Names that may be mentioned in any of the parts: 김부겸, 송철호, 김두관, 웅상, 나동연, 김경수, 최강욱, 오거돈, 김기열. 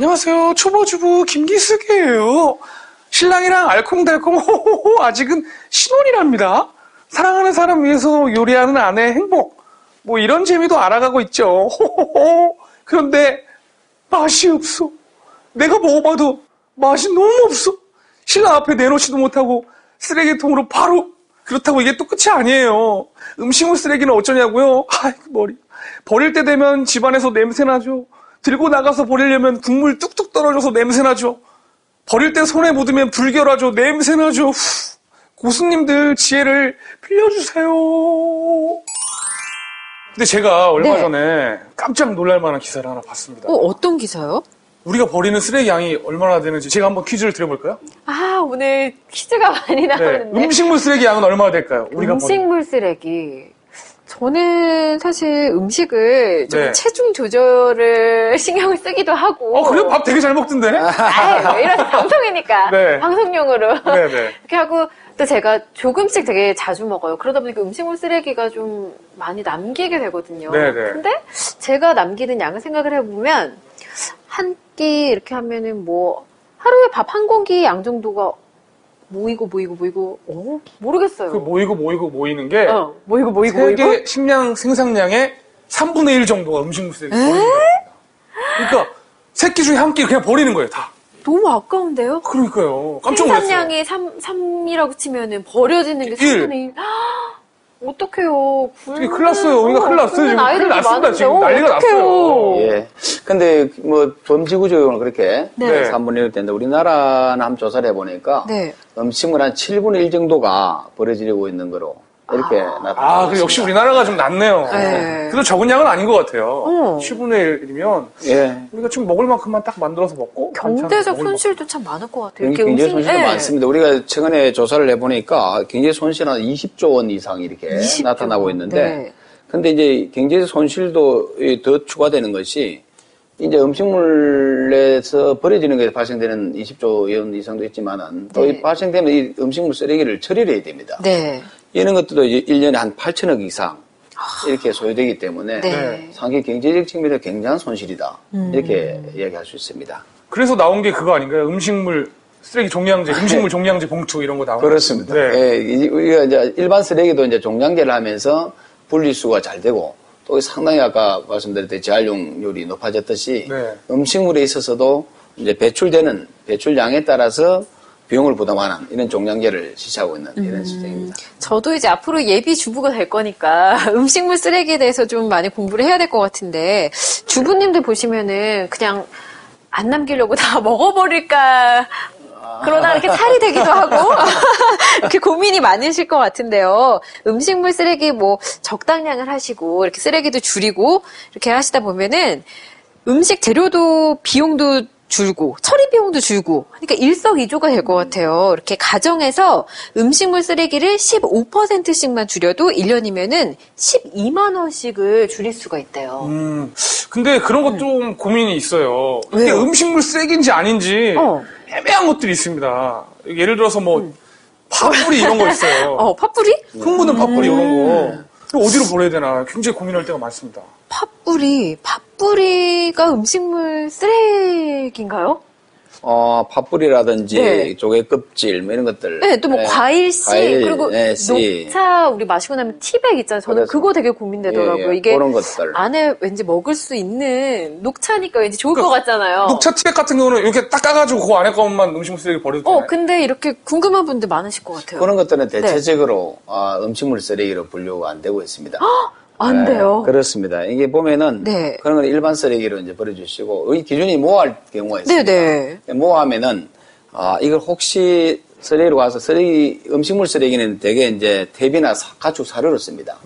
안녕하세요. 초보주부 김기숙이에요. 신랑이랑 알콩달콩 호호호 아직은 신혼이랍니다. 사랑하는 사람 위해서 요리하는 아내의 행복 뭐 이런 재미도 알아가고 있죠. 호호호. 그런데 맛이 없어. 내가 먹어봐도 맛이 너무 없어. 신랑 앞에 내놓지도 못하고 쓰레기통으로 바로. 그렇다고 이게 또 끝이 아니에요. 음식물 쓰레기는 어쩌냐고요? 아이고 머리. 버릴 때 되면 집안에서 냄새나죠. 들고 나가서 버리려면 국물 뚝뚝 떨어져서 냄새나죠. 버릴 때 손에 묻으면 불결하죠. 냄새나죠. 고수님들 지혜를 빌려주세요. 근데 제가 얼마 전에 깜짝 놀랄 만한 기사를 하나 봤습니다. 어떤 기사요? 우리가 버리는 쓰레기 양이 얼마나 되는지 제가 한번 퀴즈를 드려볼까요? 아, 오늘 퀴즈가 많이 나오는데. 네, 음식물 쓰레기 양은 얼마나 될까요? 우리가 음식물 버리는. 쓰레기. 저는 사실 음식을 좀 체중 조절을 신경을 쓰기도 하고. 그래요? 밥 되게 잘 먹던데? 아이, 이런 방송이니까. 방송용으로. 이렇게 하고 또 제가 조금씩 되게 자주 먹어요. 그러다 보니까 음식물 쓰레기가 좀 많이 남기게 되거든요. 근데 제가 남기는 양을 생각을 해보면 한 끼 이렇게 하면은 뭐 하루에 밥 한 공기 양 정도가 모이고 모르겠어요. 그 모이는 게 세계 식량 생산량의 3분의 1 정도가 음식물 쓰레기 버리는 거예요. 그러니까 세 끼 중에 한 끼 그냥 버리는 거예요, 다. 너무 아까운데요? 그러니까요. 깜짝 놀랐어요. 생산량의 3이라고 치면은 버려지는 게 3분의 1. 어떡해요. 큰일 났어요. 우리가 큰일 났어요. 큰일 났습니다. 지금 난리가 났어요. 예. 근데 뭐 범지구조용은 그렇게 3분의 1 된다. 우리나라는 한번 조사를 해보니까 음식물 한 7분의 1 정도가 버려지고 있는 거로 이렇게 나타났습니다. 그래 역시 우리나라가 좀 낫네요. 그래도 적은 양은 아닌 것 같아요. 7분의 1이면 우리가 지금 먹을 만큼만 딱 만들어서 먹고 경제적 손실도 참 많을 것 같아요. 이렇게 경제 손실도 많습니다. 우리가 최근에 조사를 해보니까 경제 손실은 20조 원 이상이 이렇게 20조. 나타나고 있는데 근데 이제 경제 손실도 더 추가되는 것이 이제 음식물에서 버려지는 것에 발생되는 20조 원 이상도 있지만은 또 발생되면 이 음식물 쓰레기를 처리를 해야 됩니다. 이런 것들도 이제 1년에 한 8천억 이상 이렇게 소요되기 때문에 상당히 경제적 측면에서 굉장한 손실이다. 이렇게 이야기할 수 있습니다. 그래서 나온 게 그거 아닌가요? 음식물 쓰레기 종량제, 음식물 종량제 봉투 이런 거 나온 거. 그렇습니다. 우리가 이제 일반 쓰레기도 이제 종량제를 하면서 분리수거가 잘 되고 또 상당히 아까 말씀드렸듯이 재활용률이 높아졌듯이 음식물에 있어서도 이제 배출되는 배출량에 따라서 비용을 부담하는 이런 종량제를 실시하고 있는 이런 시스템입니다. 저도 이제 앞으로 예비 주부가 될 거니까 음식물 쓰레기에 대해서 좀 많이 공부를 해야 될 것 같은데 주부님들 보시면은 그냥 안 남기려고 다 먹어버릴까 그러다 이렇게 탈이 되기도 하고 이렇게 고민이 많으실 것 같은데요. 음식물 쓰레기 뭐 적당량을 하시고 이렇게 쓰레기도 줄이고 이렇게 하시다 보면은 음식 재료도 비용도 줄고 처리 비용도 줄고 그러니까 일석이조가 될 것 같아요. 이렇게 가정에서 음식물 쓰레기를 15%씩만 줄여도 1년이면은 12만 원씩을 줄일 수가 있대요. 근데 그런 것 좀 고민이 있어요. 이게 음식물 쓰레기인지 아닌지 애매한 것들이 있습니다. 예를 들어서 뭐 팥뿌리 이런 거 있어요. 팥뿌리? 흥분은 팥뿌리 이런 거 어디로 버려야 되나 굉장히 고민할 때가 많습니다. 팥뿌리가 음식물 쓰레기인가요? 팥뿌리라든지 조개 껍질 뭐 이런 것들. 또 뭐 과일씨 그리고 녹차 우리 마시고 나면 티백 있잖아요. 저는 그거 되게 고민되더라고요. 이게 그런 것들. 안에 왠지 먹을 수 있는 녹차니까 왠지 좋을 것 같잖아요. 녹차 티백 같은 경우는 이렇게 딱 까가지고 그 안에 것만 음식물 쓰레기 버려도 되나요? 근데 이렇게 궁금한 분들 많으실 것 같아요. 그런 것들은 대체적으로 음식물 쓰레기로 분류가 안 되고 있습니다. 안 돼요. 그렇습니다. 이게 보면은 그런 건 일반 쓰레기로 이제 버려주시고 이 기준이 모호할 경우가 있습니다. 모호하면은 이걸 혹시 쓰레기로 가서 쓰레기 음식물 쓰레기는 대개 이제 퇴비나 가축 사료로 씁니다.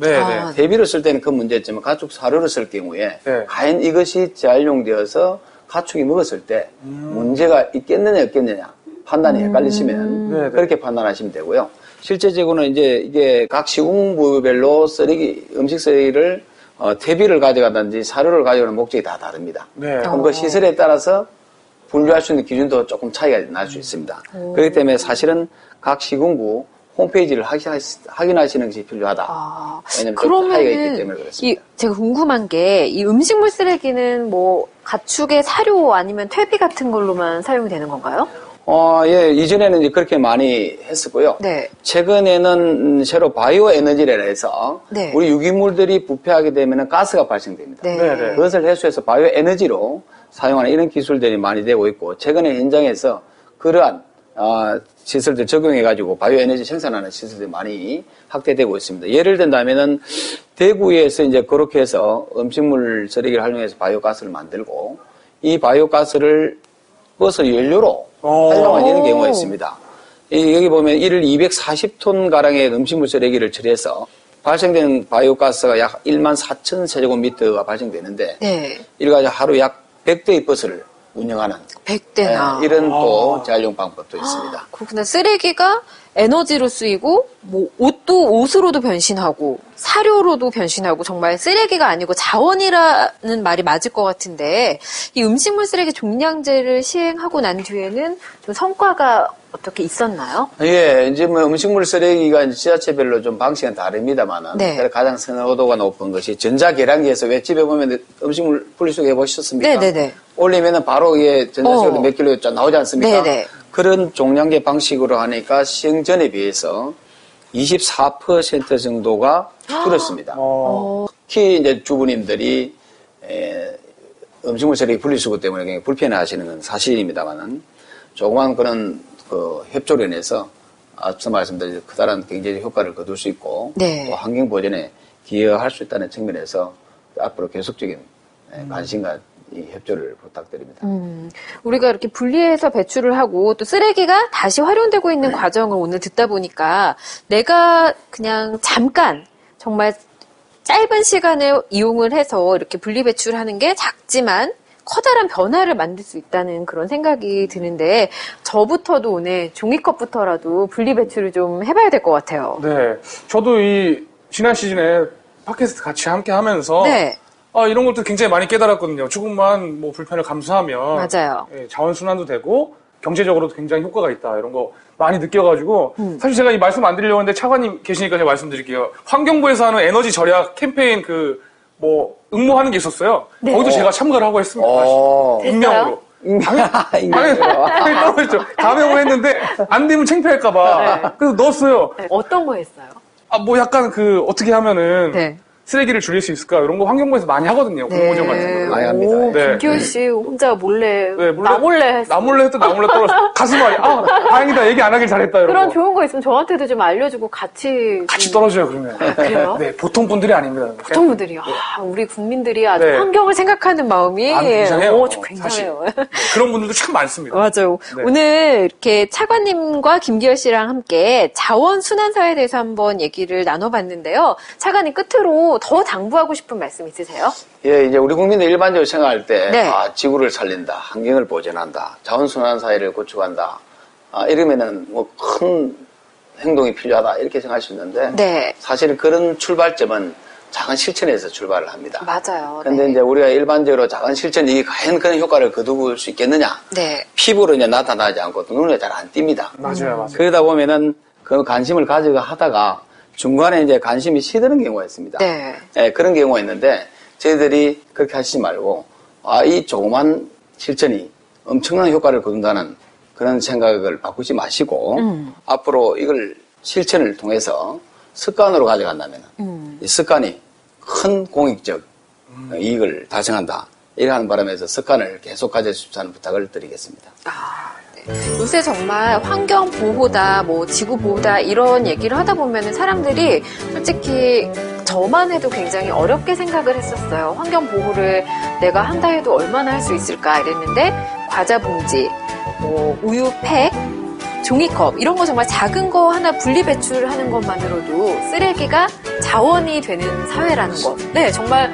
퇴비로 쓸 때는 그 문제였지만 가축 사료로 쓸 경우에 과연 이것이 재활용되어서 가축이 먹었을 때 문제가 있겠느냐 없겠느냐 판단이 헷갈리시면 그렇게 판단하시면 되고요. 실제적으로는 이제 이게 각 시군구별로 쓰레기, 음식 쓰레기를, 퇴비를 가져간다든지 사료를 가져가는 목적이 다 다릅니다. 그럼 그 시설에 따라서 분류할 수 있는 기준도 조금 차이가 날 수 있습니다. 그렇기 때문에 사실은 각 시군구 홈페이지를 확인하시는 것이 필요하다. 왜냐면 그 차이가 있기 때문에 그렇습니다. 제가 궁금한 게 이 음식물 쓰레기는 뭐 가축의 사료 아니면 퇴비 같은 걸로만 사용이 되는 건가요? 예, 이전에는 이제 그렇게 많이 했었고요. 네. 최근에는 새로 바이오 에너지를 해서 네. 우리 유기물들이 부패하게 되면 가스가 발생됩니다. 네. 네. 그것을 해소해서 바이오 에너지로 사용하는 이런 기술들이 많이 되고 있고, 최근에 현장에서 그러한 시설들 적용해가지고 바이오 에너지 생산하는 시설들이 많이 확대되고 있습니다. 예를 든다면은 대구에서 이제 그렇게 해서 음식물 쓰레기를 활용해서 바이오 가스를 만들고, 이 바이오 가스를 버스 연료로 활용하는 경우가 있습니다. 여기 보면 1일 240톤 가량의 음식물 쓰레기를 처리해서 발생된 바이오 가스가 약 14,000 세제곱미터가 발생되는데, 네. 일괄 하루 약 100대의 버스를 운영하는 100대나 네, 이런 또 재활용 방법도 있습니다. 그렇구나. 쓰레기가 에너지로 쓰이고, 뭐 옷도 옷으로도 변신하고 사료로도 변신하고, 정말 쓰레기가 아니고 자원이라는 말이 맞을 것 같은데, 이 음식물 쓰레기 종량제를 시행하고 난 뒤에는 좀 성과가 어떻게 있었나요? 예, 이제 뭐 음식물 쓰레기가 지자체별로 좀 방식은 다릅니다만은 네. 가장 선호도가 높은 것이 전자 계량기에서, 왜 집에 보면 음식물 분리수거 해보셨습니까? 네네네. 올리면은 바로 이게 전자식으로 몇 킬로 나오지 않습니까? 네네. 그런 종량제 방식으로 하니까 시행 전에 비해서 24% 정도가 줄었습니다. 특히 이제 주부님들이 음식물 쓰레기 분리수거 때문에 굉장히 불편해하시는 건 사실입니다만은, 조그만 그런 그 협조로 인해서 앞서 말씀드린 커다란 경제적 효과를 거둘 수 있고, 네. 또 환경 보전에 기여할 수 있다는 측면에서 앞으로 계속적인 관심과 이 협조를 부탁드립니다. 우리가 이렇게 분리해서 배출을 하고 또 쓰레기가 다시 활용되고 있는 과정을 오늘 듣다 보니까, 내가 그냥 잠깐 정말 짧은 시간을 이용을 해서 이렇게 분리 배출하는 게 작지만 커다란 변화를 만들 수 있다는 그런 생각이 드는데, 저부터도 오늘 종이컵부터라도 분리 배출을 좀 해봐야 될 것 같아요. 네, 저도 이 지난 시즌에 팟캐스트 같이 함께 하면서 네. 이런 것도 굉장히 많이 깨달았거든요. 조금만 뭐 불편을 감수하면 맞아요. 예, 자원순환도 되고 경제적으로도 굉장히 효과가 있다, 이런 거 많이 느껴가지고 사실 제가 이 말씀 안 드리려고 했는데 차관님 계시니까 제가 말씀드릴게요. 환경부에서 하는 에너지 절약 캠페인 응모하는 게 있었어요. 네. 거기도 제가 참가를 하고 했습니다. 익명으로. 당연히 떨어졌죠. 다음에 했는데 안 되면 창피할까봐 네. 그래서 넣었어요. 네. 어떤 거 했어요? 뭐 약간 어떻게 하면은 네. 쓰레기를 줄일 수 있을까, 이런 거 환경부에서 많이 하거든요. 네. 공모전 같은 거 많이 합니다. 네. 김기열 씨 혼자 몰래 나 몰래 떨어졌어. 가슴 아리. 다행이다. 얘기 안 하길 잘했다. 이런 그런 거. 좋은 거 있으면 저한테도 좀 알려주고 같이 떨어져요. 그러면. 그래요? 네, 보통 분들이 아닙니다. 보통 분들이요. 네. 우리 국민들이 아주 네. 환경을 생각하는 마음이 굉장해요. 굉장해요. 네. 그런 분들도 참 많습니다. 맞아요. 네. 오늘 이렇게 차관님과 김기열 씨랑 함께 자원 순환사에 대해서 한번 얘기를 나눠봤는데요. 차관님, 끝으로 더 당부하고 싶은 말씀 있으세요? 예, 이제 우리 국민들 일반적으로 생각할 때 네. 지구를 살린다, 환경을 보존한다, 자원순환 사회를 구축한다, 이러면은 뭐 큰 행동이 필요하다, 이렇게 생각할 수 있는데 네. 사실 그런 출발점은 작은 실천에서 출발을 합니다. 맞아요. 그런데 네. 이제 우리가 일반적으로 작은 실천이 과연 그런 효과를 거둘 수 있겠느냐? 네. 피부로 이제 나타나지 않고 눈에 잘 안 띕니다. 맞아요, 맞아요. 그러다 보면은 그 관심을 가지고 하다가 중간에 이제 관심이 시드는 경우가 있습니다. 네. 예, 그런 경우가 있는데, 저희들이 그렇게 하시지 말고, 이 조그만 실천이 엄청난 효과를 거둔다는 그런 생각을 바꾸지 마시고, 앞으로 이걸 실천을 통해서 습관으로 가져간다면, 이 습관이 큰 공익적 이익을 달성한다. 이러한 바람에서 습관을 계속 가져주시는 부탁을 드리겠습니다. 요새 정말 환경 보호다, 뭐 지구 보호다, 이런 얘기를 하다 보면은 사람들이 솔직히 저만 해도 굉장히 어렵게 생각을 했었어요. 환경 보호를 내가 한다 해도 얼마나 할 수 있을까 이랬는데, 과자 봉지, 뭐 우유 팩, 종이컵, 이런 거 정말 작은 거 하나 분리 배출하는 것만으로도 쓰레기가 자원이 되는 사회라는 것. 네, 정말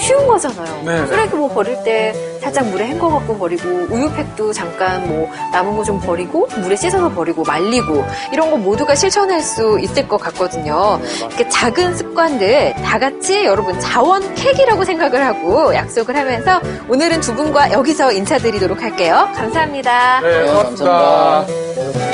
쉬운 거잖아요. 네네. 쓰레기 뭐 버릴 때 살짝 물에 헹궈 갖고 버리고, 우유팩도 잠깐 뭐 남은 거 좀 버리고, 물에 씻어서 버리고, 말리고, 이런 거 모두가 실천할 수 있을 것 같거든요. 이렇게 작은 습관들 다 같이 여러분 자원 캑이라고 생각을 하고 약속을 하면서 오늘은 두 분과 여기서 인사드리도록 할게요. 감사합니다. 네, 고맙습니다. 감사합니다.